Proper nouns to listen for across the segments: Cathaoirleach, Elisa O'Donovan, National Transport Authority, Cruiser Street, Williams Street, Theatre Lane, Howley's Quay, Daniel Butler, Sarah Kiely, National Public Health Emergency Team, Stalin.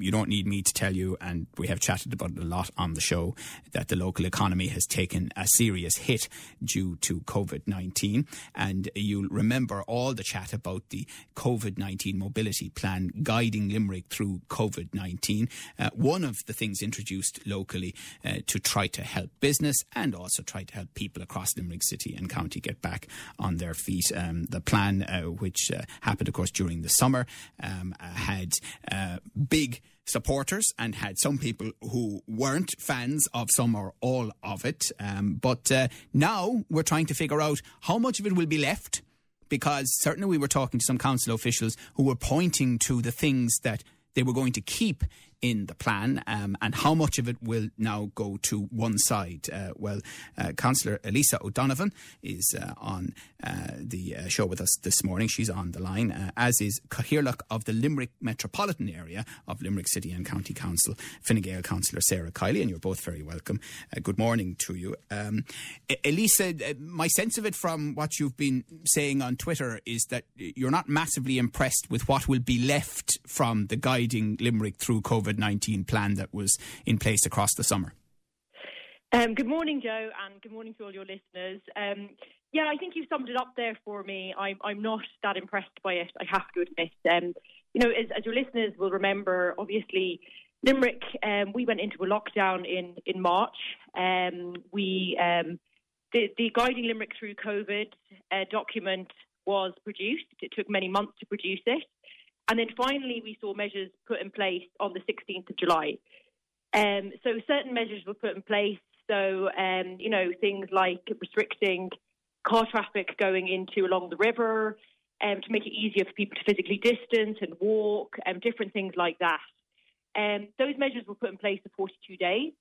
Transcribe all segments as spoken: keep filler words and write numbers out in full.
You don't need me to tell you, and we have chatted about it a lot on the show, that the local economy has taken a serious hit due to COVID nineteen. And you'll remember all the chat about the COVID nineteen mobility plan guiding Limerick through COVID nineteen. Uh, one of the things introduced locally uh, to try to help business and also try to help people across Limerick City and County get back on their feet. Um, the plan, uh, which uh, happened, of course, during the summer, um, had uh, big supporters and had some people who weren't fans of some or all of it. Um, but uh, now we're trying to figure out how much of it will be left, because certainly we were talking to some council officials who were pointing to the things that they were going to keep in the plan, um, and how much of it will now go to one side. Uh, well, uh, Councillor Elisa O'Donovan is uh, on uh, the uh, show with us this morning. She's on the line, uh, as is Cathaoirleach of the Limerick Metropolitan Area of Limerick City and County Council, Fine Gael Councillor Sarah Kiely, and you're both very welcome. Uh, good morning to you. Um, Elisa, my sense of it from what you've been saying on Twitter is that you're not massively impressed with what will be left from the guiding Limerick through COVID COVID nineteen plan that was in place across the summer. Um, good morning, Joe, and good morning to all your listeners. Um, yeah, I think you've summed it up there for me. I'm, I'm not that impressed by it, I have to admit. Um, you know, as, as your listeners will remember, obviously, Limerick, um, we went into a lockdown in, in March. Um, we um, the, the Guiding Limerick Through COVID uh, document was produced. It took many months to produce it. And then finally, we saw measures put in place on the sixteenth of July. Um, so certain measures were put in place. So, um, you know, things like restricting car traffic going into along the river, um, to make it easier for people to physically distance and walk, um, different things like that. Um, those measures were put in place for forty-two days.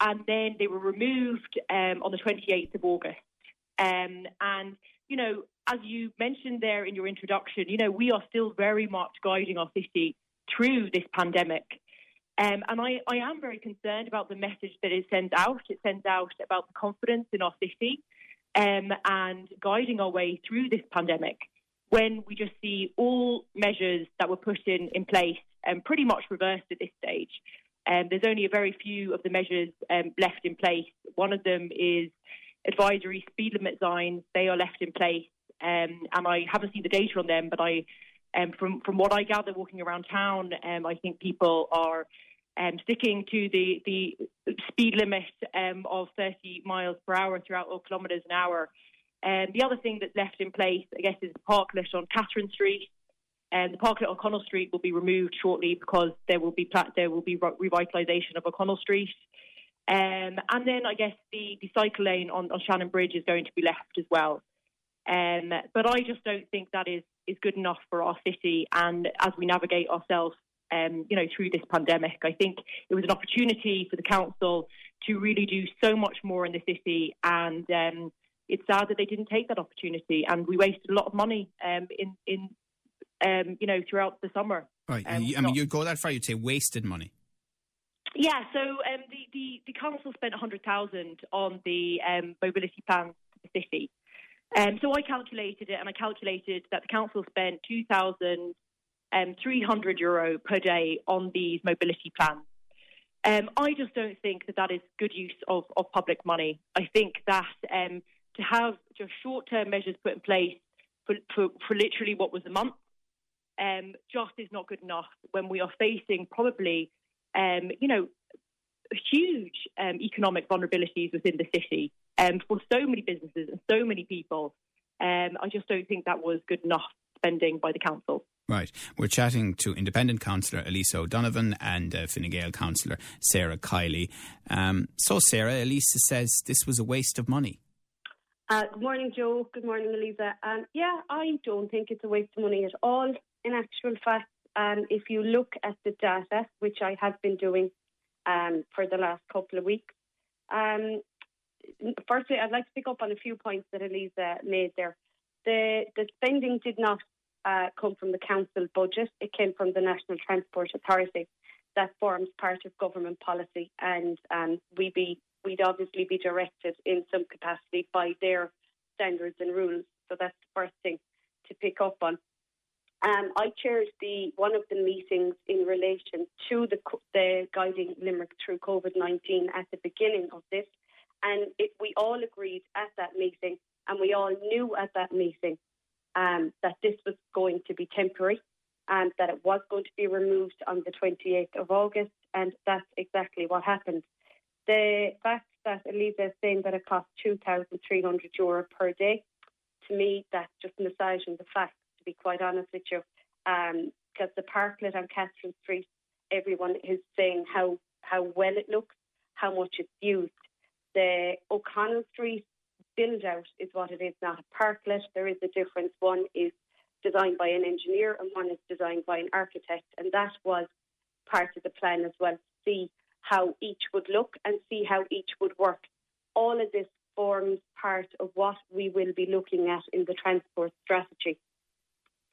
And then they were removed um, on the twenty-eighth of August. Um, and, you know, as you mentioned there in your introduction, you know, we are still very much guiding our city through this pandemic. Um, and I, I am very concerned about the message that it sends out. It sends out about the confidence in our city um, and guiding our way through this pandemic, when we just see all measures that were put in, in place um, pretty much reversed at this stage. Um, there's only a very few of the measures um, left in place. One of them is advisory speed limit signs. They are left in place. Um, and I haven't seen the data on them, but I, um, from from what I gather, walking around town, um, I think people are um, sticking to the the speed limit um, of thirty miles per hour throughout, or kilometres an hour. Um, the other thing that's left in place, I guess, is the parklet on Catherine Street, and the parklet on O'Connell Street will be removed shortly because there will be pla- there will be re- revitalisation of O'Connell Street, um, and then I guess the the cycle lane on, on Shannon Bridge is going to be left as well. Um, but I just don't think that is, is good enough for our city, and as we navigate ourselves, um, you know, through this pandemic. I think it was an opportunity for the council to really do so much more in the city, and um, it's sad that they didn't take that opportunity, and we wasted a lot of money um, in, in um, you know, throughout the summer. Right. Um, I mean, you'd go that far, you'd say wasted money. Yeah, so um, the, the, the council spent one hundred thousand dollars on the um, mobility plan for the city. Um, so I calculated it, and I calculated that the council spent two thousand three hundred euro per day on these mobility plans. Um, I just don't think that that is good use of, of public money. I think that um, to have just short-term measures put in place for, for, for literally what was a month um, just is not good enough when we are facing probably, um, you know, huge um, economic vulnerabilities within the city. Um, for so many businesses and so many people, um, I just don't think that was good enough spending by the council. Right. We're chatting to Independent Councillor Elisa O'Donovan and uh, Fine Gael Councillor Sarah Kiely. Um, so, Sarah, Elisa says this was a waste of money. Uh, good morning, Joe. Good morning, Elisa. Um, yeah, I don't think it's a waste of money at all. In actual fact, um, if you look at the data, which I have been doing um, for the last couple of weeks, um, firstly, I'd like to pick up on a few points that Elisa made there. The the spending did not uh, come from the council budget. It came from the National Transport Authority. That forms part of government policy, and um, we be, we'd obviously be directed in some capacity by their standards and rules. So that's the first thing to pick up on. Um, I chaired the one of the meetings in relation to the, the Guiding Limerick Through COVID nineteen at the beginning of this, and it, we all agreed at that meeting, and we all knew at that meeting um, that this was going to be temporary and that it was going to be removed on the twenty-eighth of August, and that's exactly what happened. The fact that Elisa is saying that it costs two thousand three hundred euro per day, to me, that's just massaging the facts, to be quite honest with you, um, because the parklet on Catherine Street, everyone is saying how, how well it looks, how much it's used. The O'Connell Street build-out is what it is, not a parklet. There is a difference. One is designed by an engineer and one is designed by an architect, and that was part of the plan as well, to see how each would look and see how each would work. All of this forms part of what we will be looking at in the transport strategy.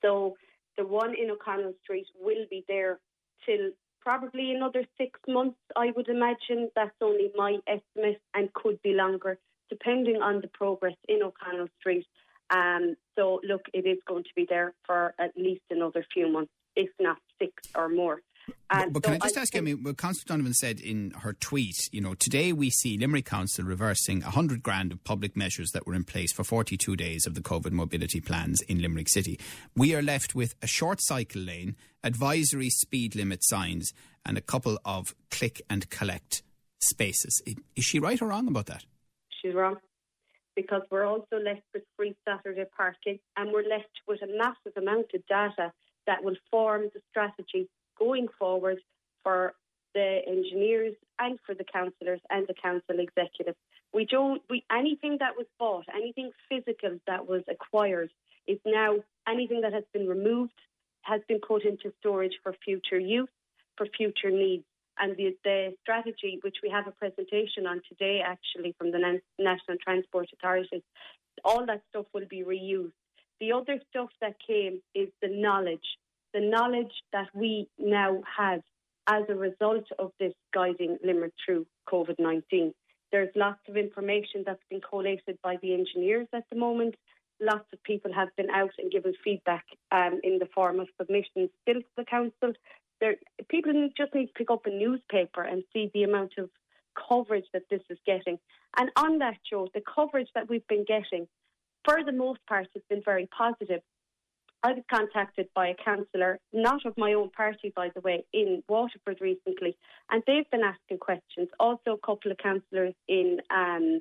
So the one in O'Connell Street will be there till probably another six months, I would imagine. That's only my estimate and could be longer, depending on the progress in O'Connell Street. Um, so, look, it is going to be there for at least another few months, if not six or more. Um, but, but can so I just I ask you, I mean, what Constance Donovan said in her tweet, you know, today we see Limerick Council reversing one hundred grand of public measures that were in place for forty-two days of the COVID mobility plans in Limerick City. We are left with a short cycle lane, advisory speed limit signs and a couple of click and collect spaces. Is she right or wrong about that? She's wrong, because we're also left with free Saturday parking, and we're left with a massive amount of data that will form the strategy going forward for the engineers and for the councillors and the council executive. We don't, we, anything that was bought, anything physical that was acquired is now, anything that has been removed has been put into storage for future use, for future needs. And the, the strategy, which we have a presentation on today actually from the Nan- National Transport Authority, all that stuff will be reused. The other stuff that came is the knowledge. The knowledge that we now have as a result of this Guiding Limerick Through COVID nineteen. There's lots of information that's been collated by the engineers at the moment. Lots of people have been out and given feedback um, in the form of submissions still to the council. There, people just need to pick up a newspaper and see the amount of coverage that this is getting. And on that, Joe, the coverage that we've been getting, for the most part, has been very positive. I was contacted by a councillor, not of my own party, by the way, in Waterford recently, and they've been asking questions. Also, a couple of councillors in um,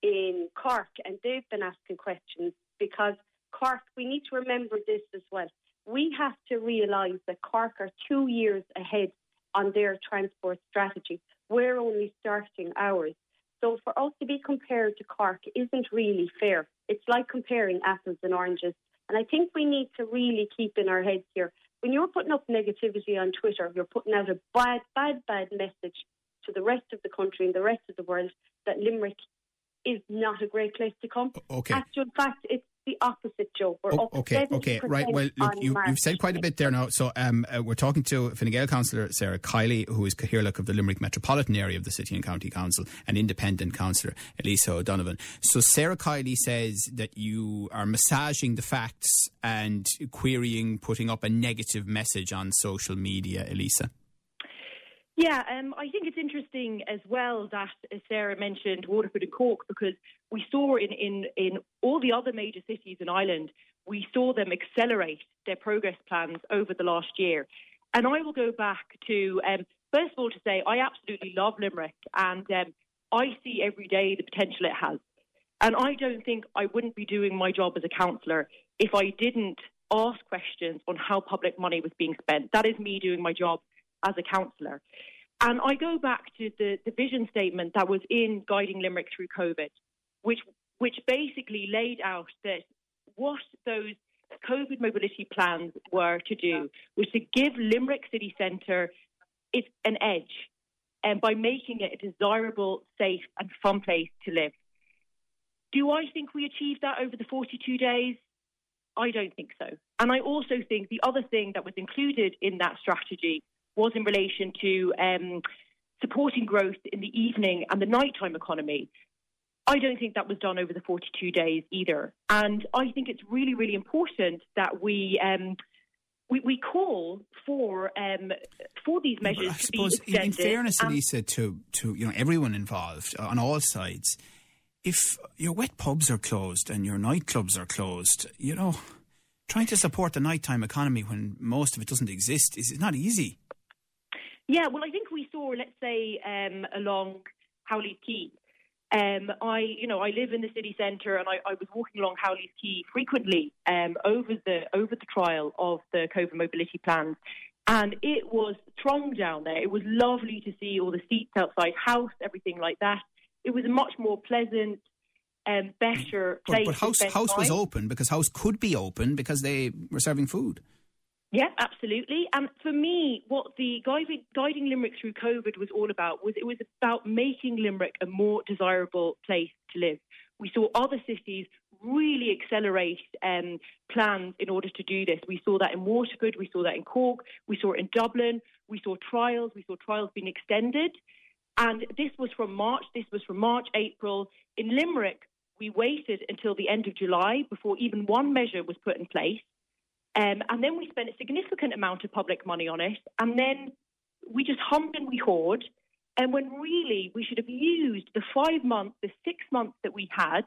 in Cork, and they've been asking questions, because Cork, we need to remember this as well. We have to realise that Cork are two years ahead on their transport strategy. We're only starting ours. So for us to be compared to Cork isn't really fair. It's like comparing apples and oranges. And I think we need to really keep in our heads here, when you're putting up negativity on Twitter, you're putting out a bad, bad, bad message to the rest of the country and the rest of the world that Limerick is not a great place to come. Okay. Actual fact, it's the opposite, Joe. We're oh, up okay, okay, right. Well, look, you, you've said quite a bit there now. So um, uh, we're talking to Fine Gael councillor Sarah Kiely, who is Cathaoirleach of the Limerick Metropolitan Area of the City and County Council, and independent councillor Elisa O'Donovan. So Sarah Kiely says that you are massaging the facts and querying, putting up a negative message on social media, Elisa. Yeah, um, I think it's interesting as well that, as Sarah mentioned, Waterford and Cork, because we saw in, in, in all the other major cities in Ireland, we saw them accelerate their progress plans over the last year. And I will go back to, um, first of all, to say I absolutely love Limerick, and um, I see every day the potential it has. And I don't think I wouldn't be doing my job as a councillor if I didn't ask questions on how public money was being spent. That is me doing my job as a councillor. And I go back to the, the vision statement that was in Guiding Limerick Through COVID, which which basically laid out that what those COVID mobility plans were to do was to give Limerick City Centre its an edge, and by making it a desirable, safe and fun place to live. Do I think we achieved that over the forty-two days? I don't think so. And I also think the other thing that was included in that strategy was in relation to um, supporting growth in the evening and the nighttime economy. I don't think that was done over the forty-two days either. And I think it's really, really important that we um, we, we call for um, for these measures I to suppose be extended. In fairness, Elisa, to, to you know everyone involved on all sides, if your wet pubs are closed and your nightclubs are closed, you know, trying to support the nighttime economy when most of it doesn't exist is not easy. Yeah, well, I think we saw, let's say, um, along Howley's Quay. Um, I, you know, I live in the city centre, and I, I was walking along Howley's Quay frequently um, over the over the trial of the COVID mobility plans, and it was thronged down there. It was lovely to see all the seats outside house, everything like that. It was a much more pleasant, um, better place. But, but house house time. was open because house could be open because they were serving food. Yeah, absolutely. And for me, what the guiding, guiding Limerick through COVID was all about was it was about making Limerick a more desirable place to live. We saw other cities really accelerate um, plans in order to do this. We saw that in Waterford, we saw that in Cork, we saw it in Dublin, we saw trials, we saw trials being extended. And this was from March, this was from March, April. In Limerick, we waited until the end of July before even one measure was put in place. Um, and then we spent a significant amount of public money on it. And then we just hummed and we hawed. And when really we should have used the five months, the six months that we had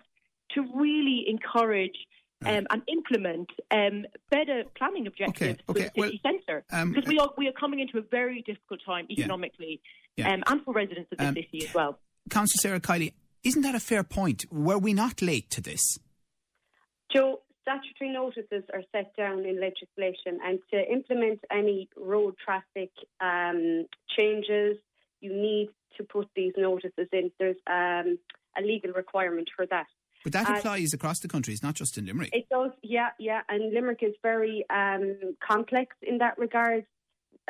to really encourage um, and implement um, better planning objectives okay, okay, for the city well, centre. Um, because we are, we are coming into a very difficult time economically yeah, yeah. Um, and for residents of the um, city as well. Councillor Sarah Kiely, isn't that a fair point? Were we not late to this? Joe, statutory notices are set down in legislation, and to implement any road traffic um, changes, you need to put these notices in. There's um, a legal requirement for that. But that uh, applies across the country, it's not just in Limerick. It does, yeah, yeah, and Limerick is very um, complex in that regard.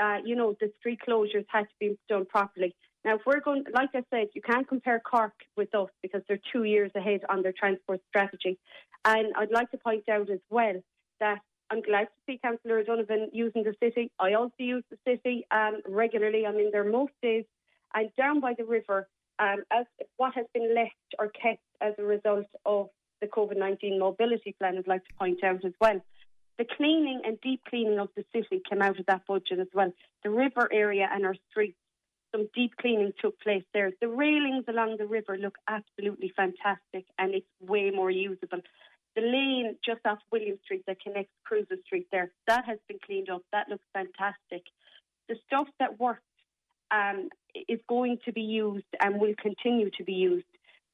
Uh, you know, the street closures had to be done properly. Now, if we're going, like I said, you can't compare Cork with us because they're two years ahead on their transport strategy. And I'd like to point out as well that I'm glad to see Councillor O'Donovan using the city. I also use the city um, regularly. I'm in there most days. And down by the river, um, as what has been left or kept as a result of the COVID nineteen mobility plan, I'd like to point out as well. The cleaning and deep cleaning of the city came out of that budget as well. The river area and our streets, some deep cleaning took place there. The railings along the river look absolutely fantastic and it's way more usable. The lane just off Williams Street that connects Cruiser Street there, that has been cleaned up. That looks fantastic. The stuff that worked um, is going to be used and will continue to be used.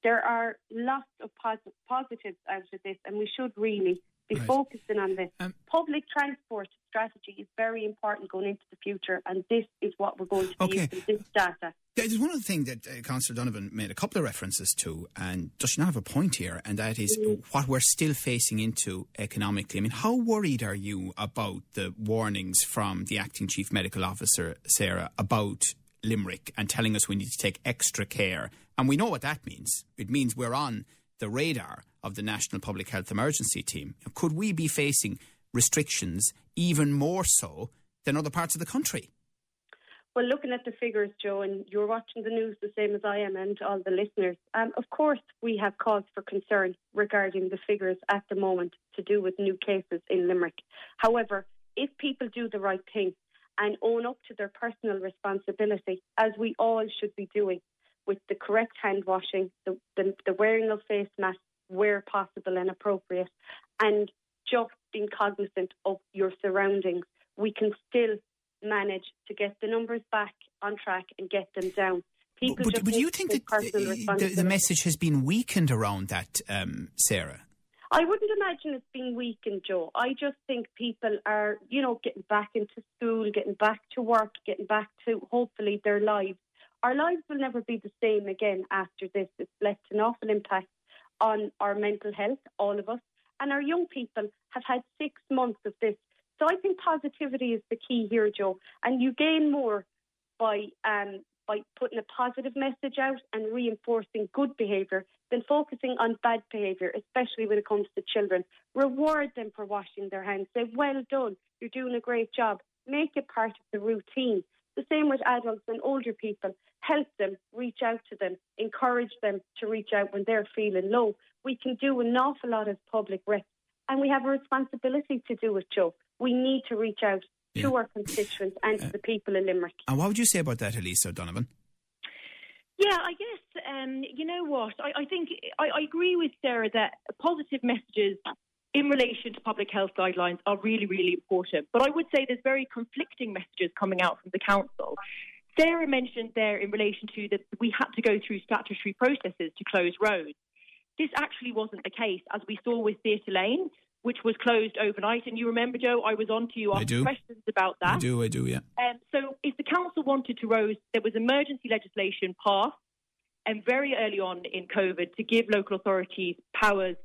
There are lots of pos- positives out of this and we should really be right. focusing on this. Um, Public transport strategy is very important going into the future, and this is what we're going to be okay. using this data. There's one other thing that uh, Councillor Donovan made a couple of references to, and does she not have a point here, and that is mm. what we're still facing into economically. I mean, how worried are you about the warnings from the Acting Chief Medical Officer, Sarah, about Limerick and telling us we need to take extra care? And we know what that means. It means we're on the radar of the National Public Health Emergency Team. Could we be facing restrictions even more so than other parts of the country? Well, looking at the figures, Joe, and you're watching the news the same as I am and all the listeners, um, of course we have cause for concern regarding the figures at the moment to do with new cases in Limerick. However, if people do the right thing and own up to their personal responsibility, as we all should be doing, with the correct hand washing, the, the, the wearing of face masks where possible and appropriate, and just being cognizant of your surroundings, we can still manage to get the numbers back on track and get them down. People but do you think that the, the message has been weakened around that, um, Sarah? I wouldn't imagine it's been weakened, Joe. I just think people are, you know, getting back into school, getting back to work, getting back to, hopefully, their lives. Our lives will never be the same again after this. It's left an awful impact on our mental health, all of us. And our young people have had six months of this. So I think positivity is the key here, Joe. And you gain more by um, by putting a positive message out and reinforcing good behaviour than focusing on bad behaviour, especially when it comes to children. Reward them for washing their hands. Say, well done, you're doing a great job. Make it part of the routine. The same with adults and older people. Help them, reach out to them, encourage them to reach out when they're feeling low. We can do an awful lot as public reps, and we have a responsibility to do it, Joe. We need to reach out yeah. to our constituents and to uh, the people in Limerick. And what would you say about that, Elisa O'Donovan? Yeah, I guess, um, you know what, I, I think I, I agree with Sarah that positive messages in relation to public health guidelines are really, really important. But I would say there's very conflicting messages coming out from the council. Sarah mentioned there in relation to that we had to go through statutory processes to close roads. This actually wasn't the case, as we saw with Theatre Lane, which was closed overnight. And you remember, Joe, I was on to you asking questions about that. I do, I do, yeah. Um, so if the council wanted to roads, there was emergency legislation passed and very early on in COVID to give local authorities powers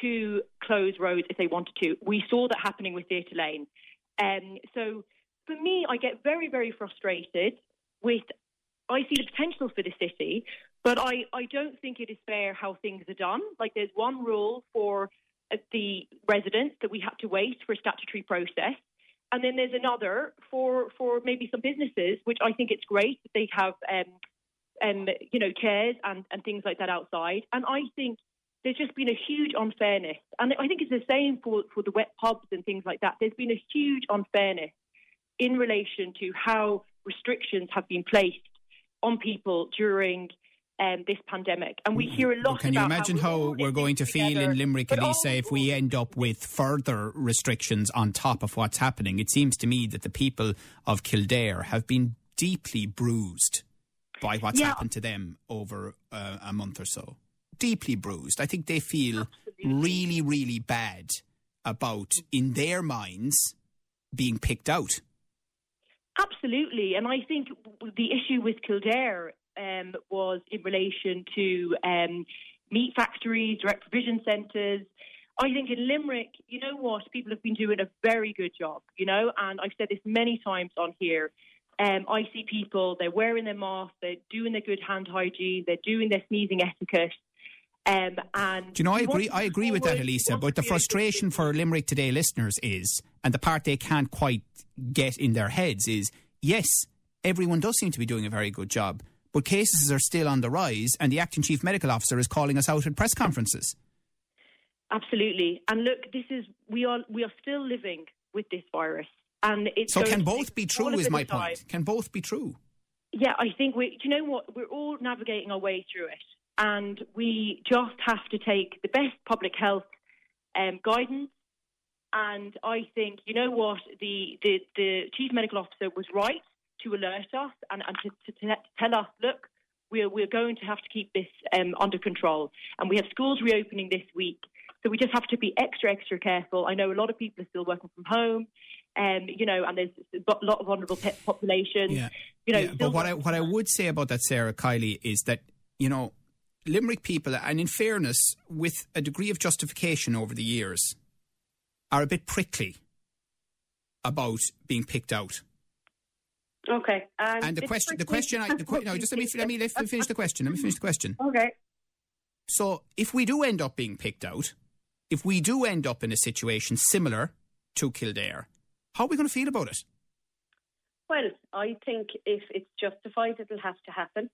to close roads if they wanted to. We saw that happening with Theatre Lane. Um, so for me, I get very, very frustrated with, I see the potential for the city, but I, I don't think it is fair how things are done. Like there's one rule for the residents that we have to wait for a statutory process. And then there's another for, for maybe some businesses, which I think it's great that they have, um, um, you know, chairs and, and things like that outside. And I think there's just been a huge unfairness. And I think it's the same for, for the wet pubs and things like that. There's been a huge unfairness in relation to how restrictions have been placed on people during um, this pandemic. And we hear a lot well, can about... Can you imagine how, how we're going to feel together, in Limerick, Elisa, if we end up with further restrictions on top of what's happening? It seems to me that the people of Kildare have been deeply bruised by what's yeah. happened to them over uh, a month or so. Deeply bruised. I think they feel Absolutely. really, really bad about, in their minds, being picked out. Absolutely. And I think the issue with Kildare um, was in relation to um, meat factories, direct provision centres. I think in Limerick, you know what, people have been doing a very good job, you know, and I've said this many times on here. Um, I see people, they're wearing their masks, they're doing their good hand hygiene, they're doing their sneezing etiquette. Um, and Do you know, I agree I agree with that, Elisa, but the frustration for Limerick Today listeners is, and the part they can't quite get in their heads is, yes, everyone does seem to be doing a very good job, but cases are still on the rise and the acting chief medical officer is calling us out at press conferences. Absolutely. And look, this is we are we are still living with this virus. And it's so can both be true is my point. Can both be true? Yeah, I think we, do you know what? We're all navigating our way through it. And we just have to take the best public health um, guidance. And I think, you know what, the, the, the chief medical officer was right to alert us and, and to, to, to tell us, look, we're, we're going to have to keep this um, under control. And we have schools reopening this week. So we just have to be extra, extra careful. I know a lot of people are still working from home. Um, you know, and there's a lot of vulnerable populations. Yeah. You know, yeah. But what I, what I would say about that, Sarah Kiely, is that, you know, Limerick people, and in fairness, with a degree of justification over the years, are a bit prickly about being picked out. Okay. Um, and the question, the question, I, the, no, just let me, let me let me finish the question. Let me finish the question. Okay. So if we do end up being picked out, if we do end up in a situation similar to Kildare, how are we going to feel about it? Well, I think if it's justified, it'll have to happen.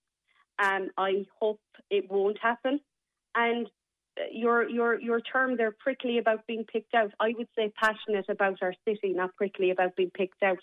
Um, I hope it won't happen. And your your your term there, prickly about being picked out, I would say passionate about our city, not prickly about being picked out,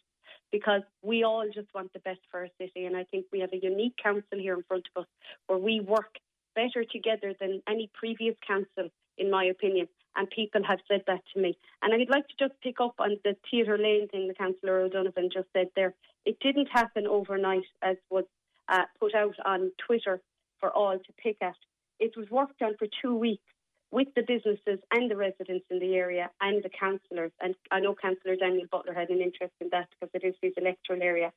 because we all just want the best for our city. And I think we have a unique council here in front of us where we work better together than any previous council, in my opinion. And people have said that to me. And I'd like to just pick up on the Theatre Lane thing the Councillor O'Donovan just said there. It didn't happen overnight, as was uh, put out on Twitter for all to pick at. It was worked on for two weeks with the businesses and the residents in the area and the councillors. And I know Councillor Daniel Butler had an interest in that because it is his electoral area.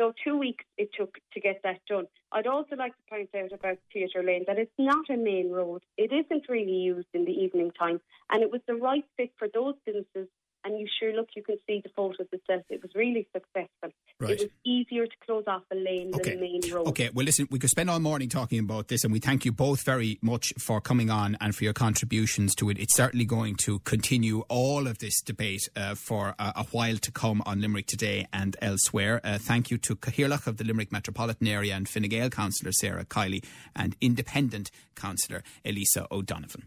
So two weeks it took to get that done. I'd also like to point out about Theatre Lane that it's not a main road. It isn't really used in the evening time. And it was the right fit for those businesses and you sure look, you can see the photos itself. It was really successful. Right. It was easier to close off a lane okay. than the main road. Okay, well, listen, we could spend all morning talking about this, and we thank you both very much for coming on and for your contributions to it. It's certainly going to continue all of this debate uh, for a, a while to come on Limerick Today and elsewhere. Uh, thank you to Cathaoirleach of the Limerick Metropolitan Area and Fine Gael Councillor Sarah Kiely and Independent Councillor Elisa O'Donovan.